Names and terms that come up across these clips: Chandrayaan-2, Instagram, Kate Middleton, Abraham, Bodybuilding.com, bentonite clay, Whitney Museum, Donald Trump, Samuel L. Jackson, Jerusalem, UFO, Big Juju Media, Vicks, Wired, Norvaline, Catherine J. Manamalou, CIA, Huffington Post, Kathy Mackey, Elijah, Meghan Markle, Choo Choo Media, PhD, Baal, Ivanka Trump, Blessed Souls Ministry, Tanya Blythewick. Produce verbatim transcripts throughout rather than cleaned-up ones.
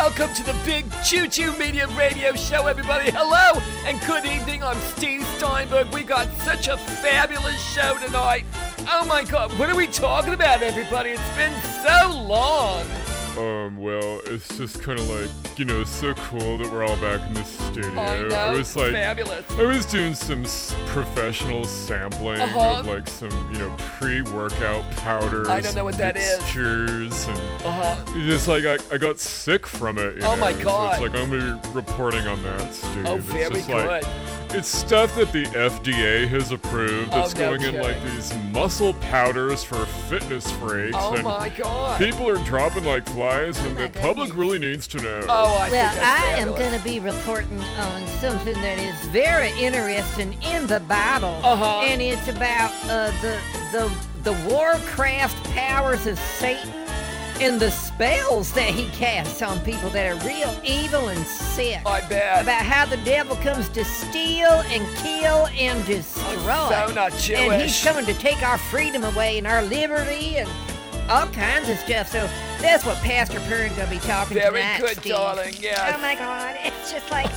Welcome to the Big Choo Choo Media Radio Show, everybody. Hello and good evening. I'm Steve Steinberg. We got such a fabulous show tonight. Oh my God, what are we talking about, everybody? It's been so long. Um, well, it's just kind of like, you know, so cool that we're all back in the studio. I know, I was like, fabulous. I was doing some s- professional sampling uh-huh. of, like, some, you know, pre-workout powders. I don't know what that is. Mixtures and uh-huh. just, like, I, I got sick from it, you know? Oh, my God. So it's like, I'm going to be reporting on that, Steve. Oh, very good. It's just like, it's stuff that the F D A has approved that's oh, no going kidding. in, like, these muscle powders for fitness freaks. Oh, and my God. People are dropping, like, flies, and oh the goodness. public really needs to know. Oh, I well, I am going to be reporting on something that is very interesting in the Bible, uh-huh. and it's about uh, the, the, the warcraft powers of Satan and the spells that he casts on people that are real evil and sick. I bet. About how the devil comes to steal and kill and destroy. I'm so not Jewish. And he's coming to take our freedom away and our liberty and all kinds of stuff. So that's what Pastor Perrin gonna be talking about. Very tonight, good, Steve. Darling. Yes. Oh my God, it's just like,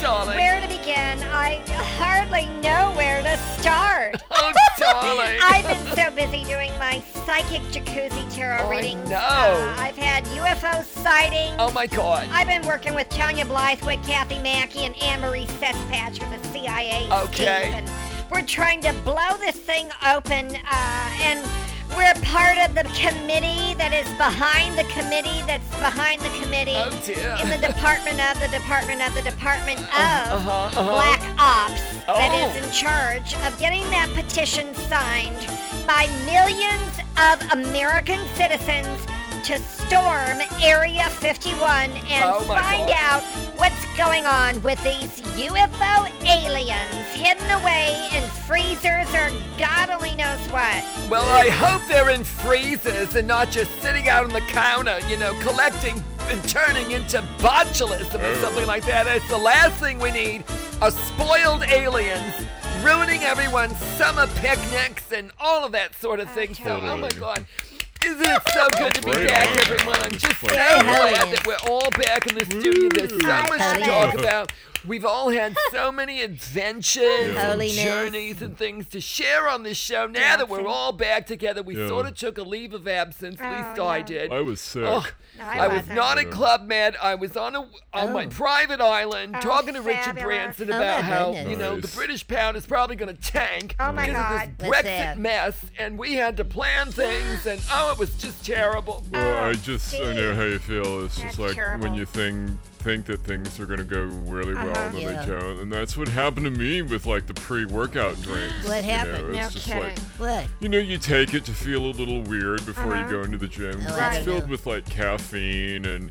darling, where to begin? I hardly know where to start. Oh, darling, I've been so busy doing my psychic jacuzzi tarot oh, readings. No, uh, I've had U F O sightings. Oh my God, I've been working with Tanya Blythewick, Kathy Mackey, and Anne-Marie Setspatch from the C I A. Okay, Steve, and we're trying to blow this thing open, uh, and. We're part of the committee that is behind the committee that's behind the committee oh dear. in the department of the department of the department of uh, uh-huh, uh-huh. Black Ops oh. that is in charge of getting that petition signed by millions of American citizens to storm Area fifty-one and oh find God. out what's going on with these U F O aliens hidden away in freezers or God only knows what. Well, I hope they're in freezers and not just sitting out on the counter, you know, collecting and turning into botulism or something like that. It's the last thing we need are spoiled aliens ruining everyone's summer picnics and all of that sort of thing. So, oh my God. Isn't it so good to be Great back, on. everyone? I'm just so glad that we're all back in the studio. There's so much to talk about. We've all had so many adventures yeah. and journeys and things to share on this show. Now yeah. that we're all back together, we yeah. sort of took a leave of absence. At least oh, yeah. I did. I was sick. Oh, no, I, I was not at Club Med. I was on a on oh. my private island oh, talking to fabulous. Richard Branson about oh, how nice. you know the British pound is probably going to tank oh, my because God. of this Brexit That's mess, and we had to plan things, and oh, it was just terrible. Well, oh, I just geez. I know how you feel. It's That's just like terrible. when you think. think that things are going to go really well, uh-huh, but yeah. they don't. And that's what happened to me with, like, the pre-workout drinks. What happened? You know, it's no just kidding. Like, what? You know, you take it to feel a little weird before uh-huh. you go into the gym. Oh, right. It's filled with, like, caffeine and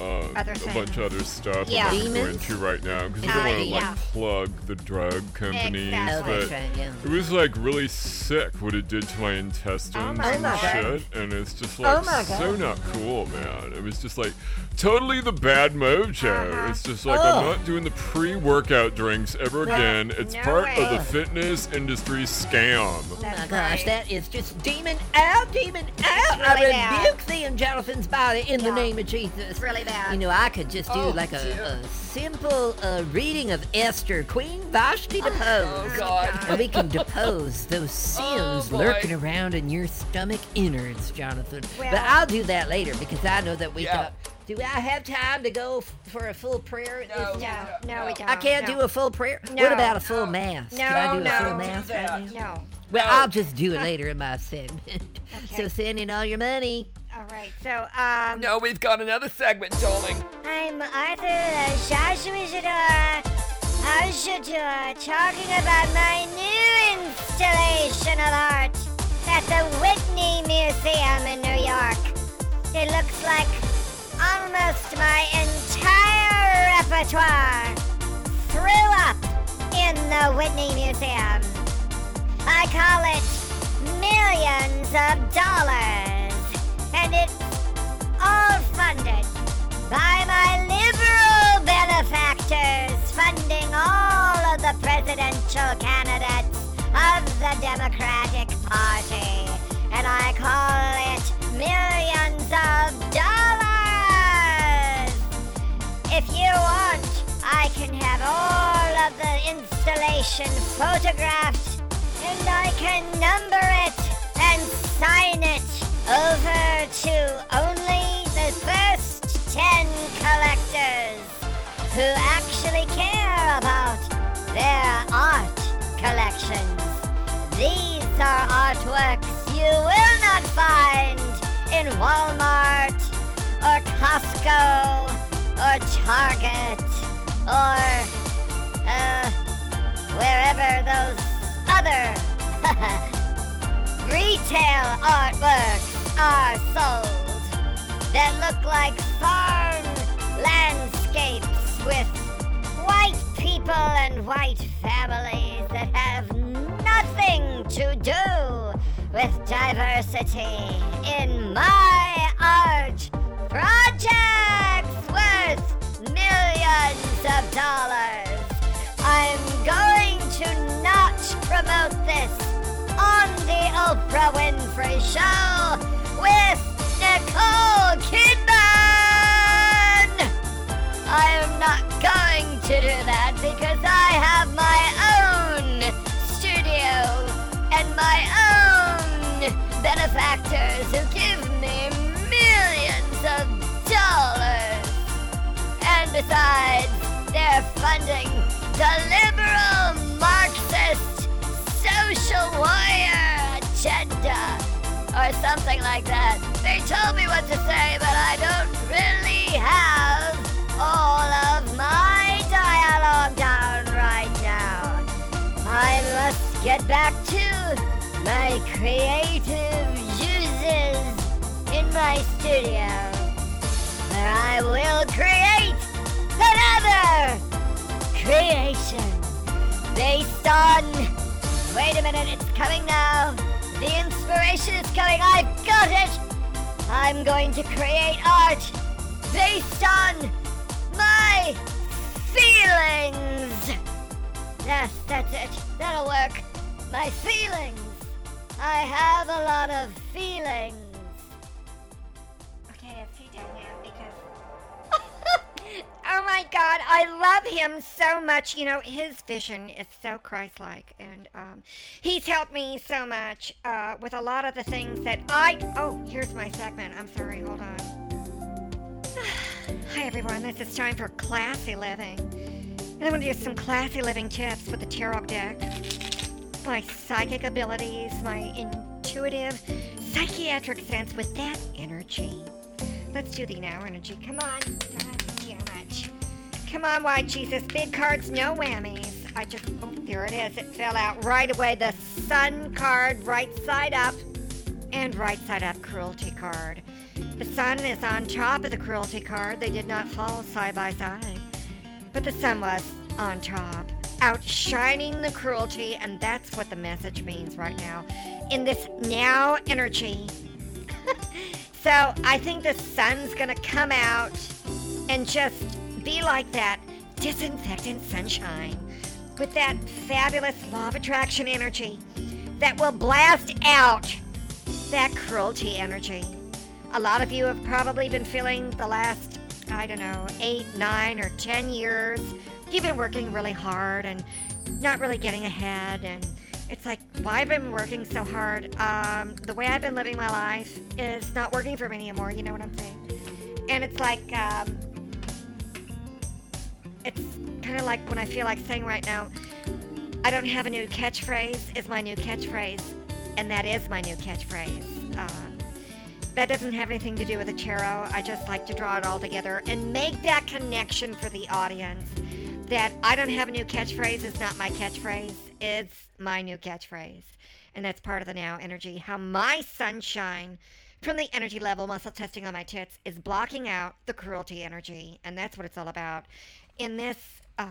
uh, a bunch of other stuff yeah. I'm not going to right now because we don't want to, like, yeah. plug the drug companies. Exactly. But right, yeah. it was, like, really sick what it did to my intestines oh my and God. shit. And it's just, like, oh so not cool, man. It was just, like, totally the bad mojo. Uh-huh. It's just like, oh. I'm not doing the pre-workout drinks ever no, again. It's no part way. of the fitness industry scam. Oh my That's gosh, right. that is just demon out, demon out. Really I rebuke thee and Jonathan's body in yeah. the name of Jesus. Really bad. You know, I could just do oh, like a, a simple uh, reading of Esther, Queen Vashti deposed. Oh, oh God. And we can depose those sins oh, lurking around in your stomach innards, Jonathan. Well, but I'll do that later because I know that we yeah. got... Do I have time to go f- for a full prayer at no, this time? No, no, we don't. I can't no. do a full prayer? No, what about a full no, mass? No, Can I do no, a full mass no, right now? No. Well, no. I'll just do it later in my segment. Okay. So send in all your money. All right, so, um... No, we've got another segment, darling. I'm Arthur Jajwajador. Jajwajador, talking about my new installation of art at the Whitney Museum in New York. It looks like almost my entire repertoire threw up in the Whitney Museum. I call it millions of dollars, and it's all funded by my liberal benefactors funding all of the presidential candidates of the Democratic Party, and I call it millions of dollars. If you want, I can have all of the installation photographs, and I can number it and sign it over to only the first ten collectors who actually care about their art collections. These are artworks you will not find in Walmart or Costco or Target or uh, wherever those other retail artworks are sold that look like farm landscapes with white people and white families that have nothing to do with diversity. In my art, projects worth millions of dollars, I'm going to not promote this on the Oprah Winfrey Show with Nicole Kidman. I am not going to do that because I have my own studio and my own benefactors who give me millions of dollars. And besides, they're funding the liberal Marxist social warrior agenda or something like that. They told me what to say, but I don't really have all of my dialogue down right now. I must get back to my creative uses in my studio, where I will create another creation based on... Wait a minute, it's coming now. The inspiration is coming. I've got it. I'm going to create art based on my feelings. Yes, that's it. That'll work. My feelings. I have a lot of feelings. Okay, it's he down now because... Oh my God, I love him so much. You know, his vision is so Christ-like, and um, he's helped me so much uh, with a lot of the things that I... Oh, here's my segment. I'm sorry, hold on. Hi, everyone. This is time for Classy Living. And I'm going to do some Classy Living tips with the tarot deck. My psychic abilities, my intuitive psychiatric sense with that energy. Let's do the now energy. Come on. Come on, white Jesus. Big cards, no whammies. I just, oh, there it is. It fell out right away. The sun card, right side up, and right side up cruelty card. The sun is on top of the cruelty card. They did not fall side by side, but the sun was on top, outshining the cruelty, and that's what the message means right now in this now energy. So I think the sun's going to come out and just be like that disinfectant sunshine with that fabulous law of attraction energy that will blast out that cruelty energy. A lot of you have probably been feeling the last, I don't know, eight, nine, or ten years. You've been working really hard and not really getting ahead. And it's like, why have I been working so hard? Um, the way I've been living my life is not working for me anymore. You know what I'm saying? And it's like, um, it's kind of like when I feel like saying right now, I don't have a new catchphrase is my new catchphrase, and that is my new catchphrase. Um, that doesn't have anything to do with the tarot. I just like to draw it all together and make that connection for the audience that I don't have a new catchphrase is not my catchphrase, it's my new catchphrase. And that's part of the now energy, how my sunshine from the energy level muscle testing on my tits is blocking out the cruelty energy, and that's what it's all about in this uh,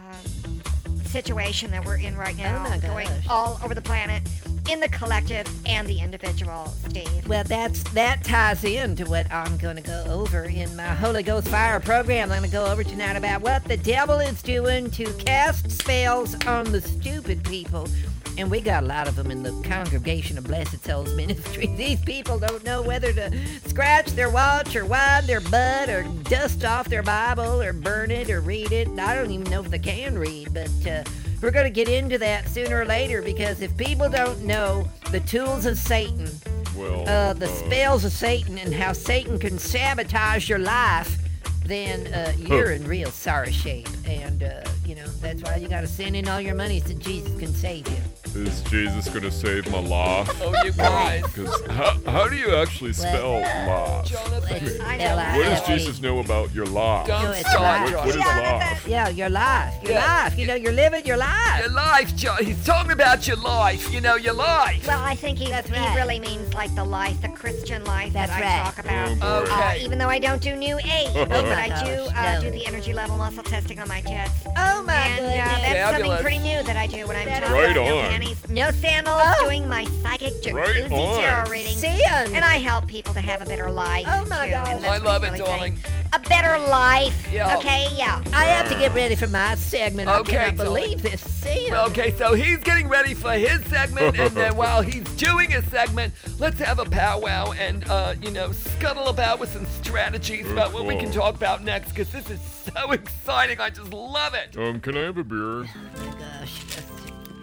situation that we're in right now, oh going all over the planet in the collective and the individual, Steve. Well, that's that ties in to what I'm going to go over in my Holy Ghost Fire program. I'm going to go over tonight about what the devil is doing to cast spells on the stupid people And we got a lot of them in the congregation of Blessed Souls Ministry. These people don't know whether to scratch their watch or wind their butt or dust off their Bible or burn it or read it. I don't even know if they can read, but uh, we're going to get into that sooner or later, because if people don't know the tools of Satan, well, uh, the uh, spells of Satan and how Satan can sabotage your life, then uh, you're huh. in real sorry shape. And, uh, you know, that's why you got to send in all your money so Jesus can save you. Is Jesus going to save my life? Oh, you guys. How, how do you actually spell life? Jonathan. What does Jesus know about your life? Don't stop. What is life? Yeah, your life. Your life. You know, you're living your life. Your life, John. He's talking about your life. You know, your life. Well, I think he, he really means, like, the life, the Christian life that I talk about. Okay. Even though I don't do New Age. I do uh, do the energy level muscle testing on my chest. Oh, my and, goodness. Uh, that's Fabulous. Something pretty new that I do when I'm talking right about on. No Samuel no oh. doing my psychic jacuzzi right tarot reading. Sin. And I help people to have a better life. Oh, my God. I love really it, darling. A better life. Yeah. Okay, yeah. I have to get ready for my segment. Okay, I cannot believe this. Sin. Okay, so he's getting ready for his segment, and then while he's doing his segment, let's have a powwow and, uh, you know, scuttle about with some strategies about what we can talk about. About next, because this is so exciting. I just love it. Um, can I have a beer? Oh my gosh.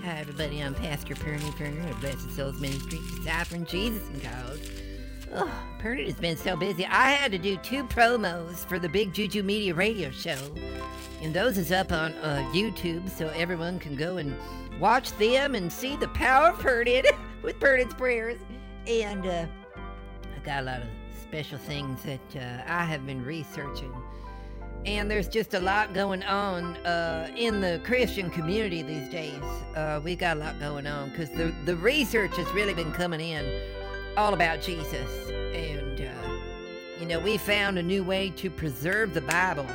Hi, everybody. I'm Pastor Perrin of Blessed Souls Ministry, Discipling Jesus and Cause. Oh, Perrin has been so busy. I had to do two promos for the Big Juju Media radio show, and those is up on uh, YouTube, so everyone can go and watch them and see the power of Perrin with Perrin's prayers. And uh, I got a lot of special things that uh, I have been researching, and there's just a lot going on uh, in the Christian community these days. Uh, we got a lot going on because the the research has really been coming in all about Jesus, and uh, you know, we found a new way to preserve the Bible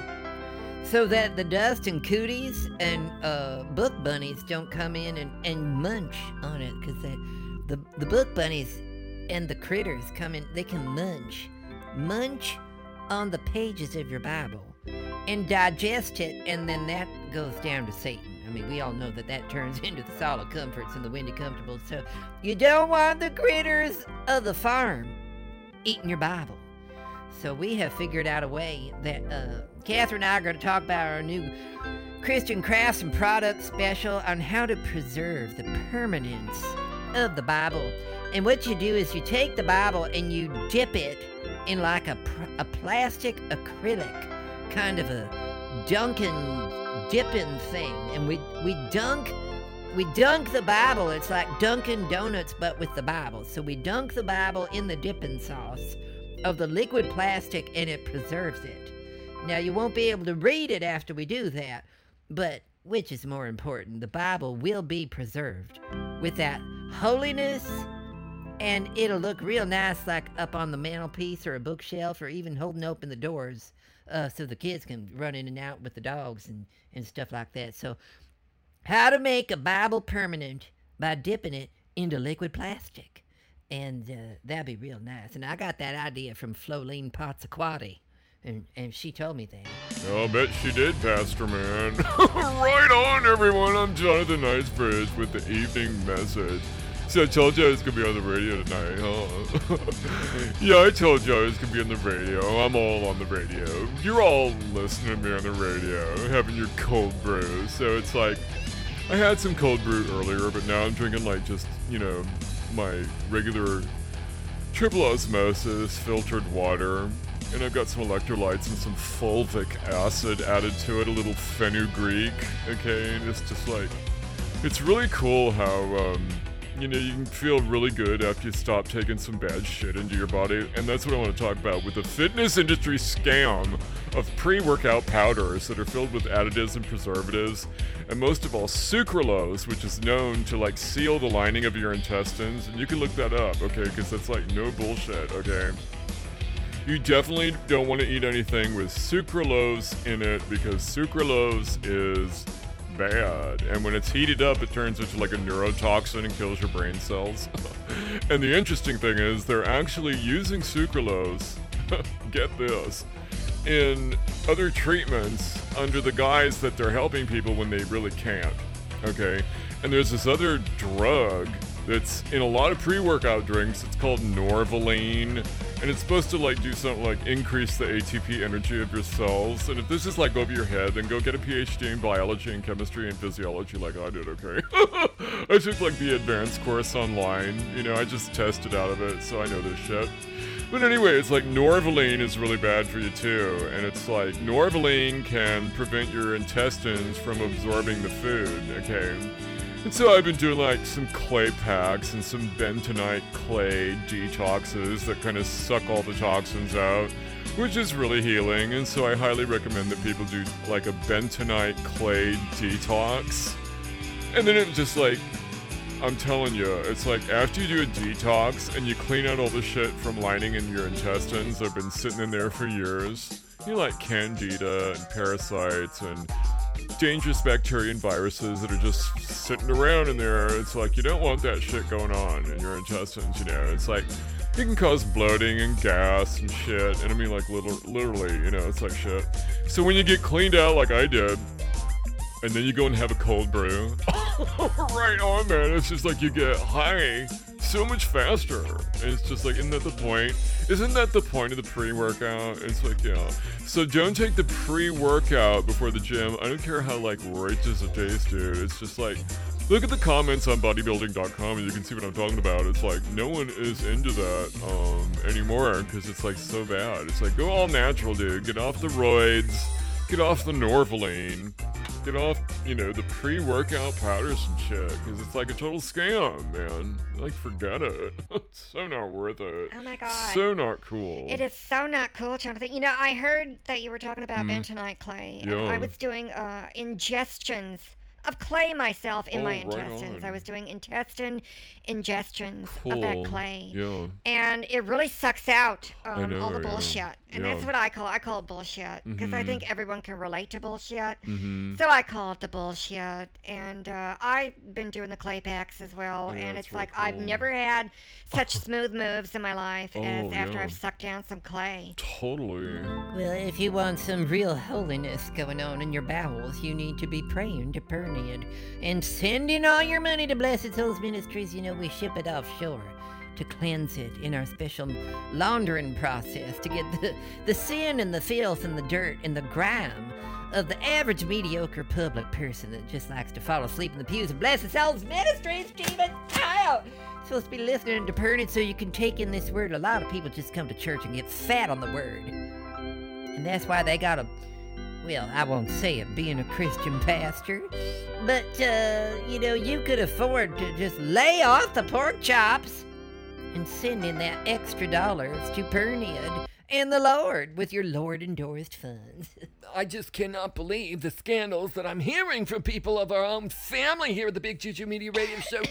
so that the dust and cooties and uh, book bunnies don't come in and, and munch on it, because the the book bunnies and the critters come in, they can munch, munch on the pages of your Bible and digest it, and then that goes down to Satan. I mean, we all know that that turns into the solid comforts and the windy comfortables, so you don't want the critters of the farm eating your Bible. So we have figured out a way that uh, Catherine and I are going to talk about our new Christian Crafts and Products special on how to preserve the permanence of the Bible. And what you do is you take the Bible and you dip it in like a, a plastic acrylic, kind of a dunking, dipping thing. And we we dunk, we dunk the Bible. It's like Dunkin' Donuts, but with the Bible. So we dunk the Bible in the dipping sauce of the liquid plastic, and it preserves it. Now, you won't be able to read it after we do that, but which is more important? The Bible will be preserved with that holiness, and it'll look real nice, like up on the mantelpiece or a bookshelf, or even holding open the doors uh, so the kids can run in and out with the dogs and, and stuff like that. So how to make a Bible permanent by dipping it into liquid plastic. And uh, that'd be real nice. And I got that idea from Flolene Potsaquati. And, and she told me that. I'll bet she did, Pastor Man. Right on, everyone. I'm Jonathan Nicebridge with the evening message. See, I told you I was going to be on the radio tonight, huh? Yeah, I told you I was going to be on the radio. I'm all on the radio. You're all listening to me on the radio, having your cold brew. So it's like, I had some cold brew earlier, but now I'm drinking, like, just, you know, my regular triple osmosis filtered water. And I've got some electrolytes and some fulvic acid added to it, a little fenugreek, okay? And it's just like, it's really cool how, um... you know, you can feel really good after you stop taking some bad shit into your body. And that's what I want to talk about with the fitness industry scam of pre-workout powders that are filled with additives and preservatives. And most of all, sucralose, which is known to, like, seal the lining of your intestines. And you can look that up, okay, because that's, like, no bullshit, okay? You definitely don't want to eat anything with sucralose in it, because sucralose is bad, and when it's heated up, it turns into like a neurotoxin and kills your brain cells. And the interesting thing is, they're actually using sucralose, get this, in other treatments under the guise that they're helping people when they really can't, okay? And there's this other drug that's in a lot of pre-workout drinks. It's called Norvaline. And it's supposed to like do something like increase the A T P energy of your cells. And if this is like over your head, then go get a P H D in biology and chemistry and physiology like I did, okay? I took like the advanced course online. You know, I just tested out of it, so I know this shit. But anyway, it's like Norvaline is really bad for you too. And it's like Norvaline can prevent your intestines from absorbing the food, okay? And so I've been doing like some clay packs and some bentonite clay detoxes that kind of suck all the toxins out, which is really healing. And so I highly recommend that people do like a bentonite clay detox. And then it just like, I'm telling you, it's like after you do a detox and you clean out all the shit from lining in your intestines that have been sitting in there for years, you like candida and parasites and dangerous bacteria and viruses that are just sitting around in there. It's like you don't want that shit going on in your intestines, you know. It's like it can cause bloating and gas and shit. And I mean like little, literally, you know, it's like shit. So when you get cleaned out like I did, and then you go and have a cold brew, right on, man. It's just like you get high so much faster. And it's just like, isn't that the point? Isn't that the point of the pre-workout? It's like, yeah. So don't take the pre-workout before the gym. I don't care how like righteous it tastes, dude. It's just like, look at the comments on bodybuilding dot com and you can see what I'm talking about. It's like, no one is into that um, anymore because it's like so bad. It's like, go all natural, dude. Get off the roids. Get off the Norvaline. Get off, you know, the pre-workout powders and shit, because it's like a total scam, man. Like, forget it. It's so not worth it. Oh my god. So not cool. It is so not cool, Jonathan. You know, I heard that you were talking about mm. bentonite clay. Yeah. I was doing uh, ingestions of clay myself in oh, my intestines. Right I was doing intestine ingestions cool. of that clay. Yeah. And it really sucks out um, know, all the bullshit. Yeah. And yeah. that's what I call it. I call it bullshit because mm-hmm. I think everyone can relate to bullshit. Mm-hmm. So I call it the bullshit. And uh, I've been doing the clay packs as well. Yeah, and it's like cool. I've never had such smooth moves in my life oh, as after yeah. I've sucked down some clay. Totally. Well, if you want some real holiness going on in your bowels, you need to be praying to Perrin. And sending all your money to Blessed Souls Ministries. You know, we ship it offshore to cleanse it in our special laundering process to get the, the sin and the filth and the dirt and the grime of the average mediocre public person that just likes to fall asleep in the pews of Blessed Souls Ministries. Demons out! Supposed to be listening to Pernin so you can take in this word. A lot of people just come to church and get fat on the word. And that's why they got a... Well, I won't say it, being a Christian pastor, but, uh, you know, you could afford to just lay off the pork chops and send in that extra dollars to Perniad and the Lord with your Lord-endorsed funds. I just cannot believe the scandals that I'm hearing from people of our own family here at the Big Juju Media Radio Show.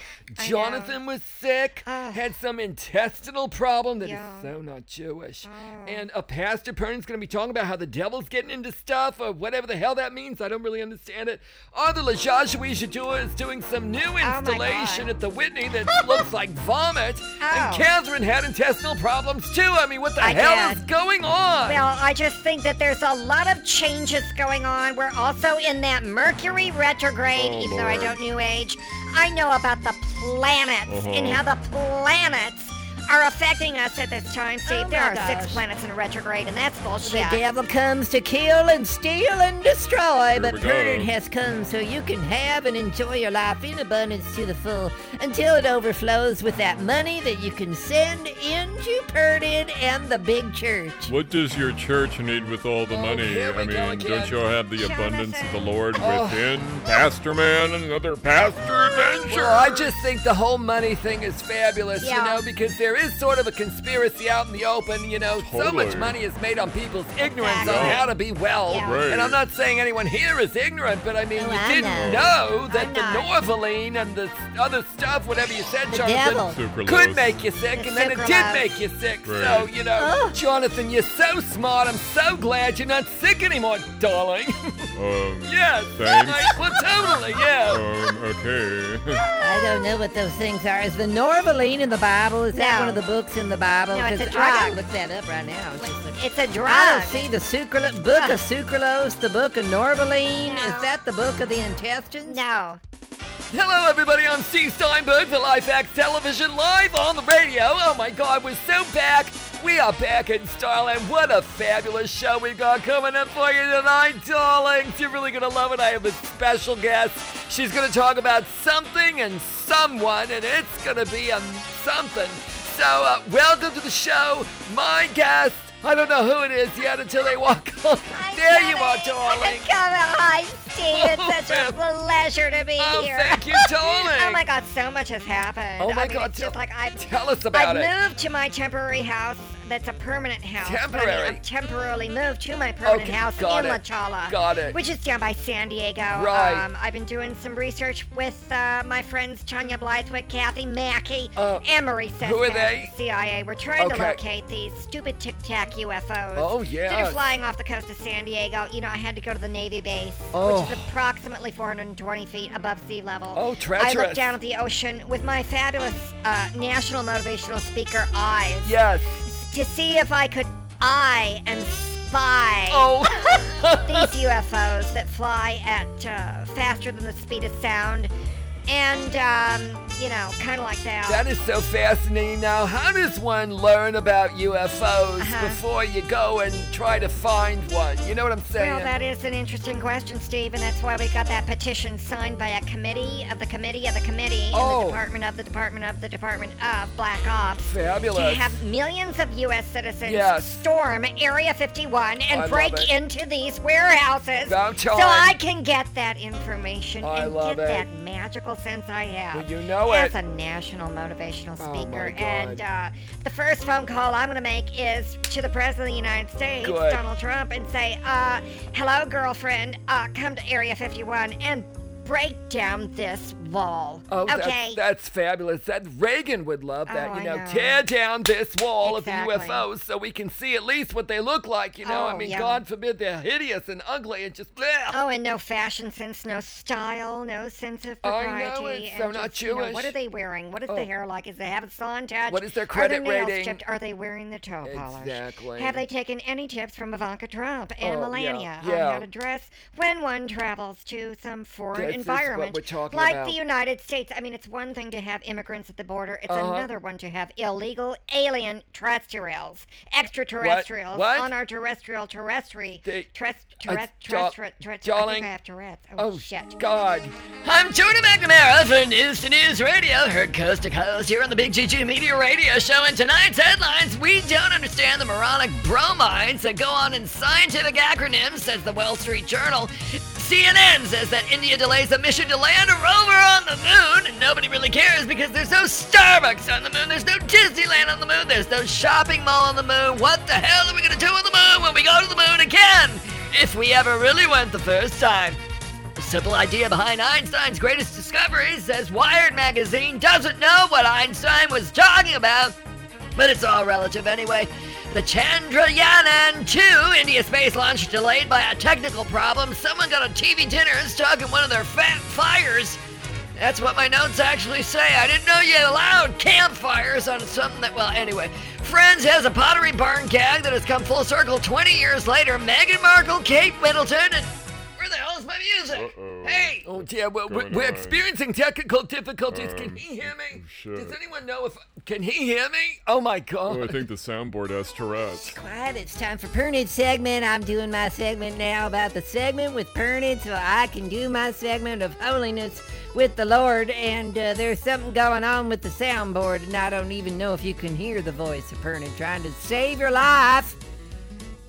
Jonathan was sick, uh, had some intestinal problem that yeah. is so not Jewish. Uh, and a Pastor Perrin's going to be talking about how the devil's getting into stuff or whatever the hell that means. I don't really understand it. Arthur Jajwajador is doing some new installation oh at the Whitney that looks like vomit. Oh. And Catherine had intestinal problems too. I mean, what the I hell did. is going on? Well, I just think that there's a lot of changes going on. We're also in that Mercury retrograde, oh, even Lord. though I don't New Age. I know about the planets uh-huh. and how the planets are affecting us at this time, Steve. Oh, there are gosh. six planets in a retrograde, and that's bullshit. The devil comes to kill and steal and destroy, Here but Pernin has come so you can have and enjoy your life in abundance to the full until it overflows with that money that you can send into Pernin and the big church. What does your church need with all the oh, money? I mean, don't you have the Jonathan. abundance of the Lord oh. within? Pastor man, another pastor adventure. Well, I just think the whole money thing is fabulous, yeah. you know, because there There is sort of a conspiracy out in the open, you know. Totally. So much money is made on people's ignorance exactly. on how to be well. Yeah. Right. And I'm not saying anyone here is ignorant, but I mean, oh, you I didn't know, know that I'm the Norvaline and the other stuff, whatever you said, the Jonathan, devil. could make you sick, the and then it did make you sick. Right. So, you know, oh. Jonathan, you're so smart. I'm so glad you're not sick anymore, darling. um, yes. Thanks. Like, well, totally, yeah. Um, okay. I don't know what those things are. Is the Norvaline in the Bible? Is that no. one of the books in the Bible? No, it's a drug. I gotta look that up right now. It's a drug. I don't see the sucral- book of sucralose, the book of Norvaline. No. Is that the book of the intestines? No. Hello everybody, I'm Steve Steinberg for LifeX Television, live on the radio. Oh my god, we're so back. We are back in style, and what a fabulous show we've got coming up for you tonight, darlings. You're really going to love it. I have a special guest. She's going to talk about something and someone, and it's going to be a something. So, uh, welcome to the show. My guest, I don't know who it is yet until they walk on. I'm there coming. You are, darling. Hi, Steve. Oh, it's such man. a pleasure to be oh, here. Thank you, darling. Oh, my God. So much has happened. Oh, my I mean, God. It's just like I've, Tell us about I've it. I moved to my temporary house. That's a permanent house. Temporary. I mean, I've temporarily moved to my permanent okay, house in La Jolla. Got it. Which is down by San Diego. Right. Um, I've been doing some research with uh, my friends Tanya Blythewick, Kathy Mackey, uh, Anne-Marie Setspatch. Who are they? C I A. We're trying okay. to locate these stupid Tic Tac U F Os. Oh, yeah. That are flying off the coast of San Diego. You know, I had to go to the Navy base, oh. which is approximately four hundred twenty feet above sea level. Oh, treacherous. I looked down at the ocean with my fabulous uh, national motivational speaker eyes. Yes. To see if I could eye and spy oh. these U F Os that fly at uh, faster than the speed of sound. And, um, you know, kind of like that. That is so fascinating. Now, how does one learn about U F Os uh-huh. before you go and try to find one? You know what I'm saying? Well, that is an interesting question, Steve, and that's why we got that petition signed by a committee of the committee of the committee oh. in the Department of the Department of the Department of Black Ops. Fabulous. To have millions of U S citizens yes. storm Area fifty-one and I break into these warehouses so I can get that information I and love get it. that magical sense I have. Well, you know it. As a national motivational speaker. Oh and uh, the first phone call I'm going to make is to the President of the United States, Good. Donald Trump, and say, uh, hello, girlfriend, uh, come to Area fifty-one and break down this wall. Oh, okay. That's, that's fabulous. That Reagan would love that. Oh, you know, know, tear down this wall exactly. of U F Os so we can see at least what they look like. You know, oh, I mean, yeah. God forbid they're hideous and ugly and just bleh. Oh, and no fashion sense, no style, no sense of propriety. I know it. So just, not Jewish. You know, what are they wearing? What is oh. the hair like? Is they have a salon touch? What is their credit are their rating? Stripped? Are they wearing the toe polish? Exactly. Have they taken any tips from Ivanka Trump and oh, Melania yeah. on yeah. how to dress when one travels to some foreign this environment is what we're like about. The United States? I mean, it's one thing to have immigrants at the border. It's uh-huh. another one to have illegal alien terrestrials, extraterrestrials what? What? on our terrestrial terrestri. They, terrest, terrest, terrest, terrest, terrest, I think I have Tourette's. Oh, oh, shit. God. I'm Jordan McNamara for News to News Radio, heard coast to coast here on the Big Juju Media radio show. In tonight's headlines, we don't understand the moronic bromides that go on in scientific acronyms, says the Wall Street Journal. C N N says that India delays a mission to land a rover on the moon, and nobody really cares because there's no Starbucks on the moon, there's no Disneyland on the moon, there's no shopping mall on the moon. What the hell are we going to do on the moon when we go to the moon again? If we ever really went the first time. The simple idea behind Einstein's greatest discoveries, says Wired magazine, doesn't know what Einstein was talking about, but it's all relative anyway. The Chandrayaan two India space launch delayed by a technical problem. Someone got a T V dinner and stuck in one of their fat fires. That's what my notes actually say. I didn't know you allowed campfires on something that, well, anyway. Friends has a Pottery Barn gag that has come full circle twenty years later. Meghan Markle, Kate Middleton, and where the hell is my music? Uh-oh. Hey! Oh, dear, well, we're, we're experiencing technical difficulties. Um, can he hear me? Shit. Does anyone know if... Can he hear me? Oh, my God. Oh, I think the soundboard has Tourette's. Quiet, it's time for Perrin's segment. I'm doing my segment now about the segment with Perrin, so I can do my segment of holiness with the Lord. And uh, there's something going on with the soundboard, and I don't even know if you can hear the voice of Perrin trying to save your life.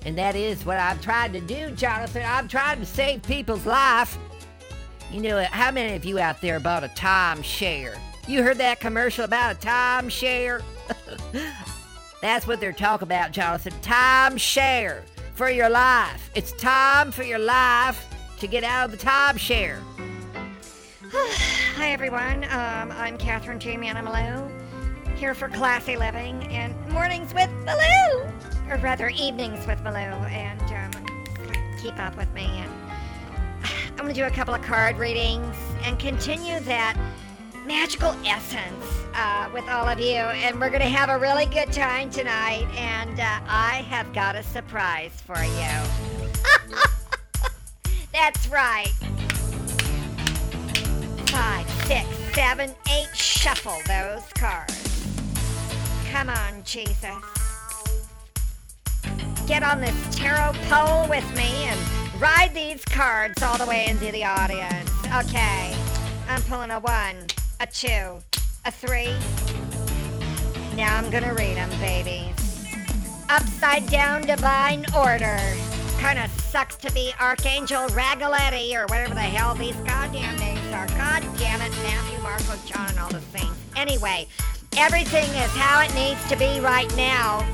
And that is what I've tried to do, Jonathan. I've tried to save people's life. You know, how many of you out there bought a timeshare? You heard that commercial about a timeshare? That's what they're talking about, Jonathan. Timeshare for your life. It's time for your life to get out of the timeshare. Hi, everyone. Um, I'm Catherine J. Manamalou, here for Classy Living and Mornings with Malou, or rather Evenings with Malou. And um, keep up with me. And I'm going to do a couple of card readings and continue that magical essence uh, with all of you, and we're going to have a really good time tonight, and uh, I have got a surprise for you. That's right. five, six, seven, eight. Shuffle those cards. Come on, Jesus. Get on this tarot pole with me and ride these cards all the way into the audience. Okay, I'm pulling a one, a two, a three. Now I'm gonna read them, babies. Upside down divine order. Kinda sucks to be Archangel Ragaletti or whatever the hell these goddamn names are. God damn it, Matthew, Marco, John, and all the things. Anyway, everything is how it needs to be right now.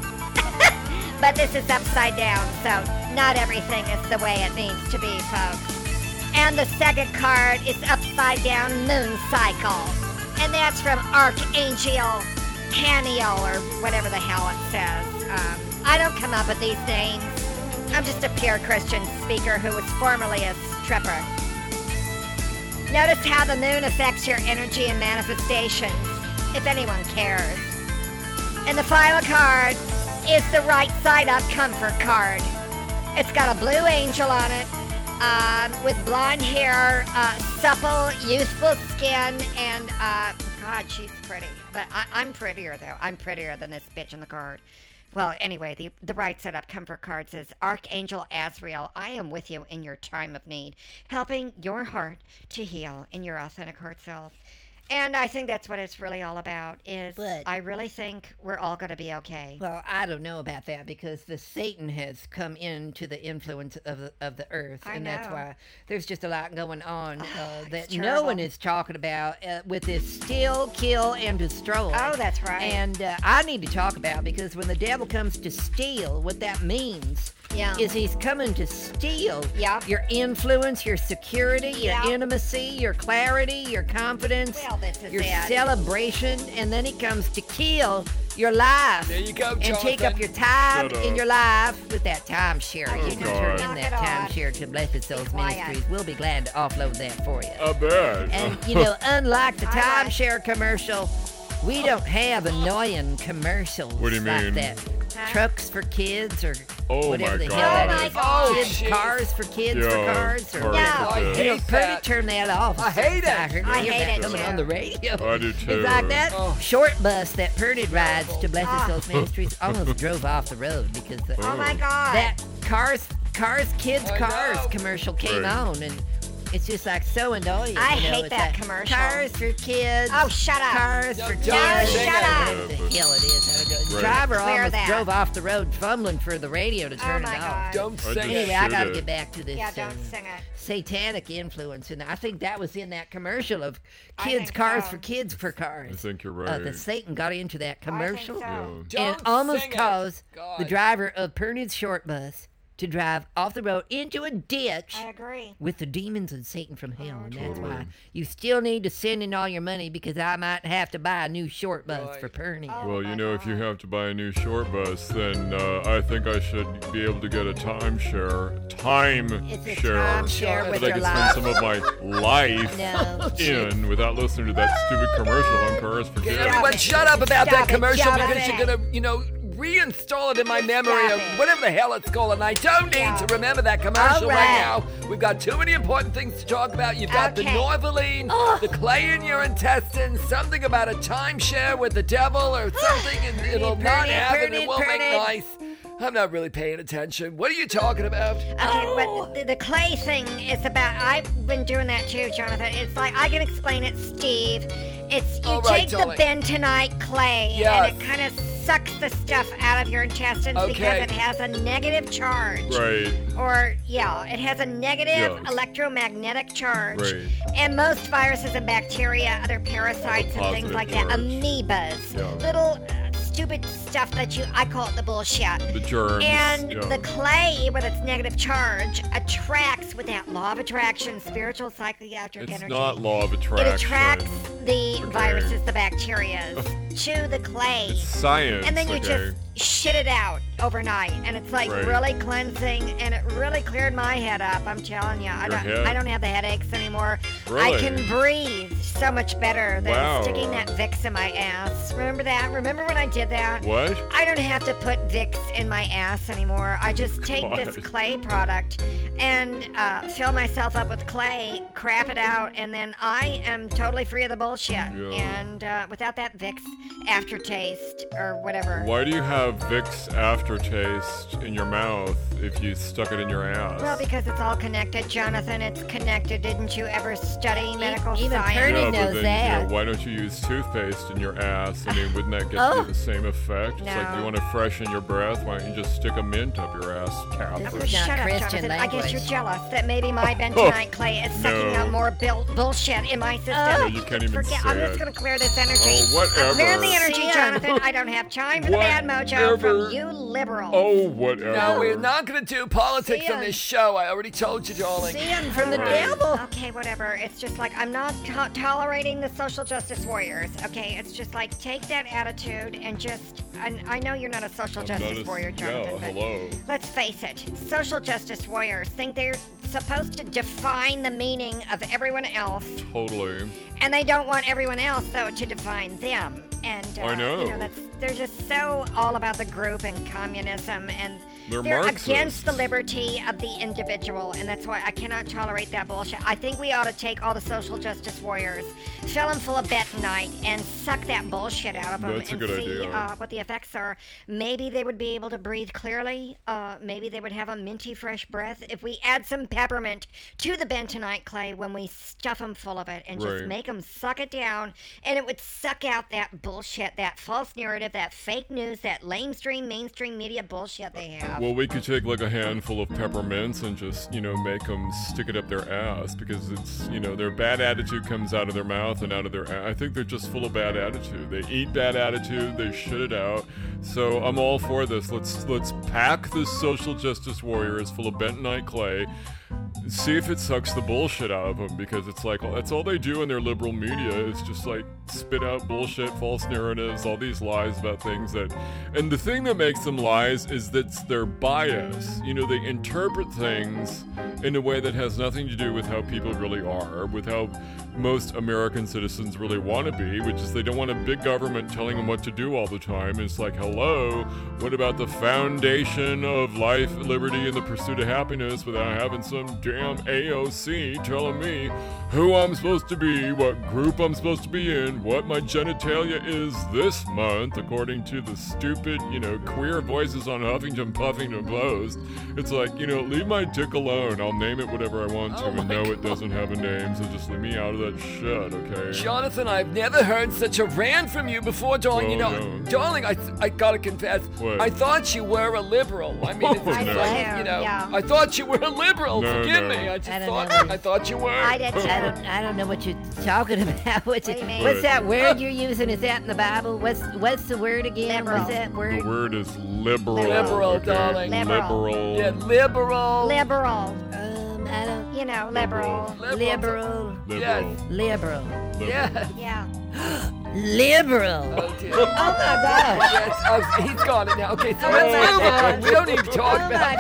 But this is upside down, so not everything is the way it needs to be, folks. And the second card is upside down moon cycle. And that's from Archangel Haniel or whatever the hell it says. Um, I don't come up with these names. I'm just a pure Christian speaker who was formerly a stripper. Notice how the moon affects your energy and manifestations, if anyone cares. And the final card is the right side up comfort card. It's got a blue angel on it, uh, with blonde hair, uh, supple, youthful skin, and uh, God, she's pretty. But I- I'm prettier though. I'm prettier than this bitch in the card. Well, anyway, the, the right set up comfort card says, Archangel Azrael, I am with you in your time of need, helping your heart to heal in your authentic heart self. And I think that's what it's really all about is but, I really think we're all going to be okay. Well, I don't know about that because the Satan has come into the influence of the, of the earth. I and know. That's why there's just a lot going on uh, that no one is talking about uh, with this steal, kill, and destroy. Oh, that's right. And uh, I need to talk about because when the devil comes to steal, what that means yeah. is he's coming to steal yep. your influence, your security, your yep. intimacy, your clarity, your confidence. Well, your it. celebration, and then he comes to kill your life. There you go, Jonathan. And take up your time in your life with that timeshare. Oh, you can God. turn in that timeshare to Blessed Souls Ministries. We'll be glad to offload that for you. I bet. And, you know, unlike the timeshare commercial, we don't have annoying commercials what do you like mean? that. Huh? Trucks for kids or oh whatever the hell that is. Oh, kids, cars for kids Yo, for cars. Or no, I hate you know, that. Turn that off. I hate it. I, heard I hate that it coming too. on the radio. I do too. It's like that oh. short bus that Purdy rides oh. to Blessed Souls oh. Ministries almost drove off the road because the, oh my God, that cars, cars, kids, oh, cars no. commercial came right. on and. It's just like so annoying. I you know, hate that like, commercial. Cars for kids. Oh, shut up. Cars for kids. No, shut up. The hell it is. The driver almost drove off the road fumbling for the radio to turn oh my it off. God. Don't sing anyway, it. Anyway, I got to get back to this yeah, don't um, sing it. satanic influence. And I think that was in that commercial of kids, cars so. for kids for cars. I think you're right. Uh, the Satan got into that commercial so. and don't almost caused the driver of Pernod's short bus to drive off the road into a ditch. I agree. With the demons and Satan from hell. Oh, and that's totally. why you still need to send in all your money because I might have to buy a new short bus right. for Perny. Oh, well, you know, God. if you have to buy a new short bus, then uh, I think I should be able to get a timeshare. Time it's a share. timeshare with your life. So I can spend some of my life no. in without listening to that stupid commercial on Cars for Kids. Everyone shut up about Stop that it. commercial Stop because it. you're going to, you know, reinstall it in my memory of whatever the hell it's called, and I don't need yeah. to remember that commercial right. right now. We've got too many important things to talk about. You've got okay. the Norvaline, oh. the clay in your intestines, something about a timeshare with the devil or something, and it'll pretty, not happen, pretty, it won't pretty. make nice. I'm not really paying attention. What are you talking about? Okay, oh. but the, the clay thing is about, I've been doing that too, Jonathan. It's like, I can explain it, Steve. It's, you right, take darling. the bentonite clay yes. and it kind of sucks the stuff out of your intestines okay. because it has a negative charge. Right. Or, yeah, it has a negative yeah. electromagnetic charge. Right. And most viruses and bacteria, other parasites and things like charge. that, amoebas, yeah. little uh, stupid stuff that you, I call it the bullshit. The germs. And yeah. the clay, with its negative charge, attracts, with that law of attraction, spiritual, psychiatric it's energy. It's not law of attraction. It attracts the okay. viruses, the bacteria. chew the clay. It's science. And then you like just I... shit it out overnight. And it's like right. really cleansing. And it really cleared my head up. I'm telling you. I don't, I don't have the headaches anymore. Really? I can breathe so much better than wow. sticking that Vicks in my ass. Remember that? Remember when I did that? What? I don't have to put Vicks in my ass anymore. I just take God. this clay product and uh, fill myself up with clay, crap it out, and then I am totally free of the bullshit. Yeah. And uh, without that Vicks aftertaste or whatever. Why do you have Vicks aftertaste in your mouth if you stuck it in your ass? Well, because it's all connected, Jonathan. It's connected. Didn't you ever study medical Even science? Even Perrin knows then, that. You know, why don't you use toothpaste in your ass? I mean, wouldn't that get oh. you the same effect? It's no. like you want to freshen your breath. Why don't you just stick a mint up your ass, Catherine? This is not Shut Christian up, Jonathan. Language. I guess you're jealous that maybe my bentonite oh, clay is sucking no. out more bil- bullshit in my system. Oh, you can't even Forget- say I'm just going to clear this energy. Oh, whatever. I'm clearing the energy, Jonathan. I don't have time for the bad mojo from you liberals. Oh, whatever. No, we're not going to do politics on this show. I already told you, darling. Sin from the right. devil. Okay, whatever. It's just like I'm not to- tolerating the social justice warriors. Okay, it's just like take that attitude and just... I, I know you're not a social I'm justice a, warrior, Jonathan, yeah, hello. But let's face it. Social justice warriors think they're supposed to define the meaning of everyone else. Totally. And they don't want everyone else, though, to define them. And uh, I know. You know that's, they're just so all about the group and communism, and they're, they're against the liberty of the individual, and that's why I cannot tolerate that bullshit. I think we ought to take all the social justice warriors, fill them full of bentonite, and suck that bullshit out of them that's and a good see idea. Uh, what the effects are. Maybe they would be able to breathe clearly. Uh, maybe they would have a minty, fresh breath if we add some peppermint to the bentonite clay when we stuff them full of it and right. just make them suck it down, and it would suck out that bullshit, that false narrative, that fake news, that lamestream, mainstream media bullshit they have. Well, we could take like a handful of peppermints and just, you know, make them stick it up their ass because it's, you know, their bad attitude comes out of their mouth and out of their ass. I think they're just full of bad attitude. They eat bad attitude. They shit it out. So I'm all for this. Let's let's pack this social justice warriors full of bentonite clay. See if it sucks the bullshit out of them, because it's like, well, that's all they do in their liberal media is just like spit out bullshit, false narratives, all these lies about things that, and the thing that makes them lies is that's their bias. You know, they interpret things in a way that has nothing to do with how people really are, with how most American citizens really want to be, which is they don't want a big government telling them what to do all the time. It's like, hello, what about the foundation of life, liberty, and the pursuit of happiness without having some damn A O C telling me who I'm supposed to be, what group I'm supposed to be in, what my genitalia is this month, according to the stupid, you know, queer voices on Huffington, Puffington Post. It's like, you know, leave my dick alone. I'll name it whatever I want to, oh and no, God. It doesn't have a name, so just leave me out of that shit, okay? Jonathan, I've never heard such a rant from you before, darling. Oh, you know, no. darling, I I gotta confess, what? I thought you were a liberal. I mean, it's oh, like, no. you know, yeah. I thought you were a liberal. No, forgive no. me. I just I thought know. I thought you were. I did too. I don't, I don't know what you're talking about. What you, what you what's that word you're using? Is that in the Bible? What's what's the word again? Liberal. What's that word? The word is liberal. Liberal, okay. darling. Liberal. liberal. Yeah, liberal. Liberal. Um, I don't. You know, liberal. Liberal. Liberal. Yes. Liberal. Liberal. Yes. Yeah. Liberal. Oh, dear. Oh, my God. Yes. Oh, he's got it now. Okay, so oh let's move on. We don't even talk oh about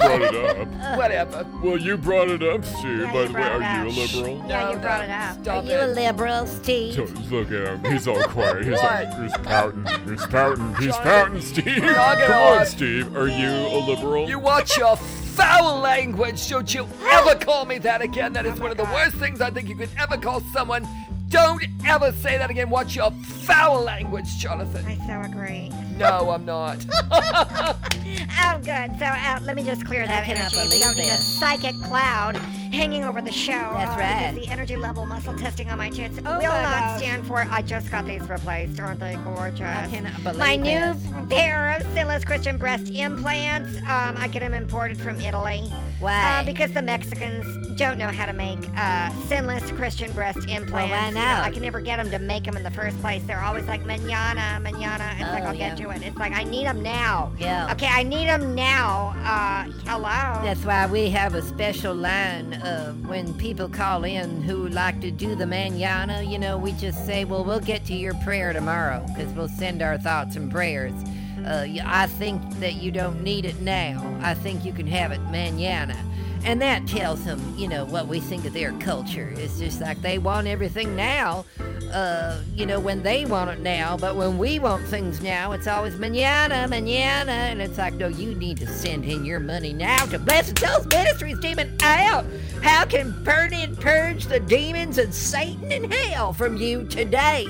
that. Well, you brought it up. Whatever. Well, you brought it up, Steve. Yeah, by the way, are you a liberal? No, yeah, you brought no, it up. Stop are you it. a liberal, Steve? Look at him. He's all quiet. He's, all, he's pouting. He's pouting. He's pouting, Steve. Come on, Steve. Are you a liberal? You watch your foul language. Don't you ever call me that again. That is oh one of the God. worst things I think you could ever call someone. Don't ever say that again. Watch your foul language, Jonathan. I so agree. No, I'm not. Oh, good. So uh, let me just clear that energy. We don't need a psychic cloud hanging over the show. That's right. Uh, the energy level muscle testing on my tits oh will not God. stand for it. I just got these replaced. Aren't they gorgeous? I cannot believe My this. new pair of Silas Christian breast implants. Um, I get them imported from Italy. Why? Uh, because the Mexicans don't know how to make uh, sinless Christian breast implants. Well, I know. You know. I can never get them to make them in the first place. They're always like, manana, manana. It's oh, like, I'll yeah. get to it. It's like, I need them now. Yeah. Okay, I need them now. Uh, hello? That's why we have a special line uh, when people call in who like to do the manana, you know, we just say, well, we'll get to your prayer tomorrow because we'll send our thoughts and prayers. Uh, I think that you don't need it now. I think you can have it manana. And that tells them, you know, what we think of their culture. It's just like they want everything now, uh, you know, when they want it now. But when we want things now, it's always manana, manana. And it's like, no, you need to send in your money now to Blessed Souls Ministries, demon out. How can burn and purge the demons and Satan and hell from you today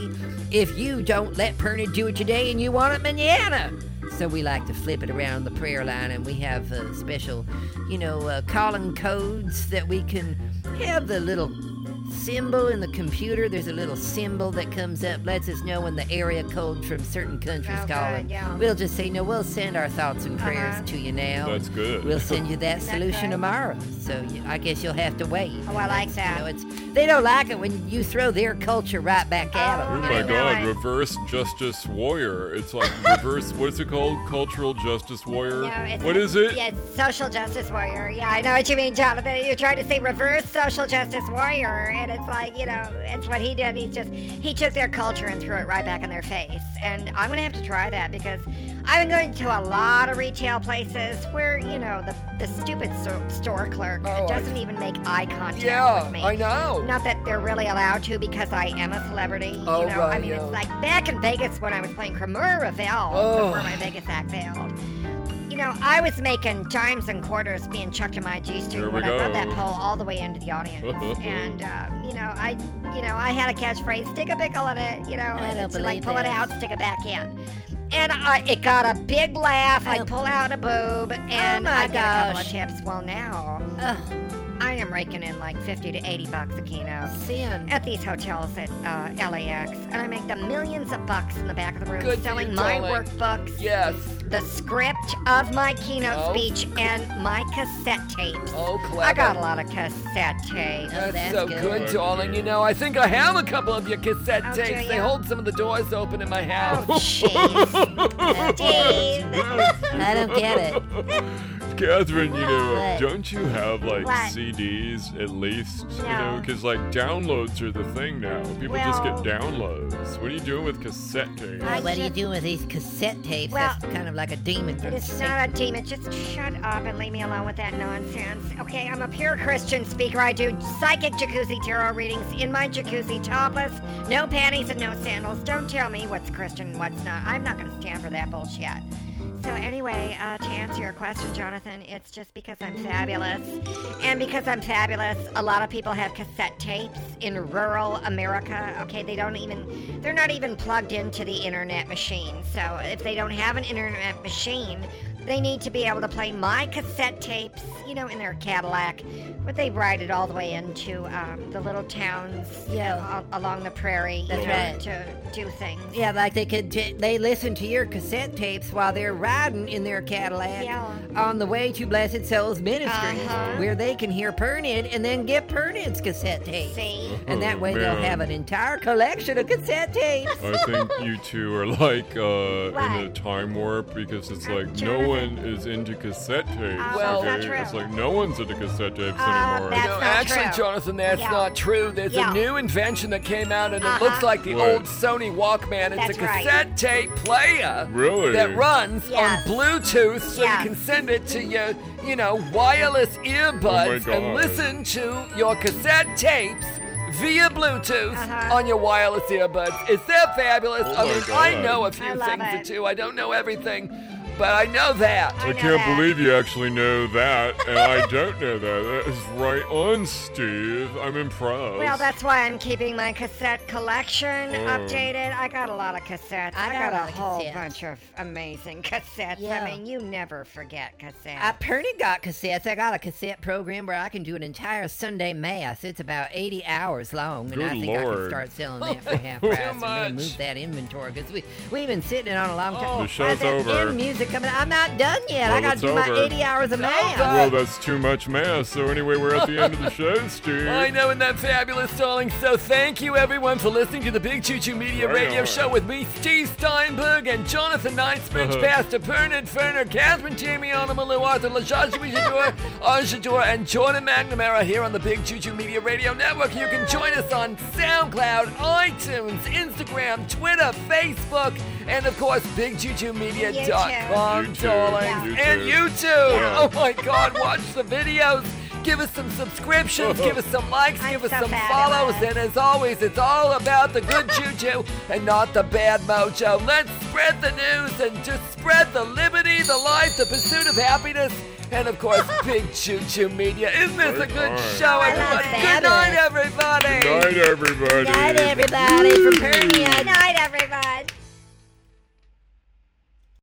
if you don't let Perrin do it today and you want it manana? So we like to flip it around the prayer line, and we have uh, special, you know, uh, calling codes that we can have the little symbol in the computer. There's a little symbol that comes up, lets us know when the area code from certain countries oh, calling. God, yeah. We'll just say, no, we'll send our thoughts and prayers uh-huh. to you now. That's good. We'll send you that solution tomorrow. So you, I guess you'll have to wait. Oh, I like that. You know, it's, they don't like it when you throw their culture right back at them. Oh, my God, realize. Reverse justice warrior. It's like reverse, what's it called? Cultural justice warrior? No, what a, is it? Yeah, it's social justice warrior. Yeah, I know what you mean, Jonathan. You're trying to say reverse social justice warrior. And it's like, you know, it's what he did. He just, he took their culture and threw it right back in their face. And I'm going to have to try that because I've been going to a lot of retail places where, you know, the, the stupid store clerk oh, doesn't I, even make eye contact yeah, with me. Yeah, I know. Not that they're really allowed to because I am a celebrity. Oh, you know, right, I mean, yeah. It's like back in Vegas when I was playing Cremora Revel oh. before my Vegas act failed. You know, I was making dimes and quarters being chucked in my G-string when go. I rubbed that pole all the way into the audience. and, um, you know, I you know, I had a catchphrase, stick a pickle in it, you know, and to, like pull that. It out, stick it back in. And I, it got a big laugh. I, I pull out a boob, and oh I got a couple of tips. Well, now, Ugh. I am raking in like fifty to eighty bucks a keynote Sin. At these hotels at uh, L A X, and I make the millions of bucks in the back of the room Good selling you, my darling. workbooks. Yes. The script of my keynote oh. speech and my cassette tapes. Oh, clever. I got a lot of cassette tapes. Oh, that's, that's so good, good darling. You know, I think I have a couple of your cassette oh, tapes. They hold some of the doors open in my house. Oh, jeez. Jeez. I don't get it. Catherine, you know, don't you have, like, what? C Ds at least? No. You know, because, like, downloads are the thing now. People well, just get downloads. What are you doing with cassette tapes? I what should... are you doing with these cassette tapes? Well, that's kind of like a demon. It's not a demon. Just shut up and leave me alone with that nonsense. Okay, I'm a pure Christian speaker. I do psychic jacuzzi tarot readings in my jacuzzi topless, no panties and no sandals. Don't tell me what's Christian and what's not. I'm not going to stand for that bullshit. So anyway, uh, to answer your question, Jonathan, it's just because I'm fabulous. And because I'm fabulous, a lot of people have cassette tapes in rural America. Okay, they don't even, they're not even plugged into the internet machine. So if they don't have an internet machine, they need to be able to play my cassette tapes, you know, in their Cadillac. But they ride it all the way into um, the little towns yeah. a- along the prairie That's you know, right. to do things. Yeah, like they could t- they listen to your cassette tapes while they're riding in their Cadillac yeah. on the way to Blessed Souls Ministry, uh-huh. where they can hear Pernid and then get Pernid's cassette tapes. See? Uh-huh. And that way Man. they'll have an entire collection of cassette tapes. I think you two are like uh, in a time warp because it's like I'm no one. No one is into cassette tapes. Uh, well, okay? That's not true. It's like no one's into cassette tapes uh, anymore. That's you know, not actually, true. Jonathan, that's yeah. not true. There's yeah. a new invention that came out, and uh-huh. it looks like the what? old Sony Walkman. It's that's a cassette right. tape player really? that runs yes. on Bluetooth, so yes. you can send it to your, you know, wireless earbuds oh and listen to your cassette tapes via Bluetooth uh-huh. on your wireless earbuds. Is that fabulous? Oh I mean, God. I know a few things it. or two. I don't know everything. But I know that. I, I know can't that. believe you actually know that, and I don't know that. That is right on, Steve. I'm impressed. Well, that's why I'm keeping my cassette collection oh. updated. I got a lot of cassettes. I, I got, got a, a whole cassettes. bunch of amazing cassettes. Yeah. I mean, you never forget cassettes. I pretty got cassettes. I got a cassette program where I can do an entire Sunday mass. It's about eighty hours long, and Good I think Lord. I can start selling that for half price. Too much. And move that inventory because we we've been sitting on a long time. Oh, the show's over. In music music coming. I'm not done yet. Well, I got to do over. my eighty hours of math. Well, that's too much math. So anyway, we're at the end of the show, Steve. I know, and that's fabulous, darling. So thank you, everyone, for listening to the Big Choo Choo Media right Radio on. Show with me, Steve Steinberg, and Jonathan Nicebridge, uh-huh. Pastor Perrin, Ferner, Catherine J. Manamalou, Arthur Jajwajador, Jajwajador, and Jordan McNamara here on the Big Choo Choo Media Radio Network. You can join us on SoundCloud, iTunes, Instagram, Twitter, Facebook, and of course, big juju media dot com, darling. And YouTube. Yeah. Oh my God, watch the videos. Give us some subscriptions, give us some likes, I'm give us so some follows, and as always, it's all about the good juju and not the bad mojo. Let's spread the news and just spread the liberty, the life, the pursuit of happiness, and of course, Big Choo Choo Media. Isn't this right a good on. show, everybody? Good night, everybody. Good night, everybody. Good night, everybody. Good night, everybody. From Pernia. Good night, everybody.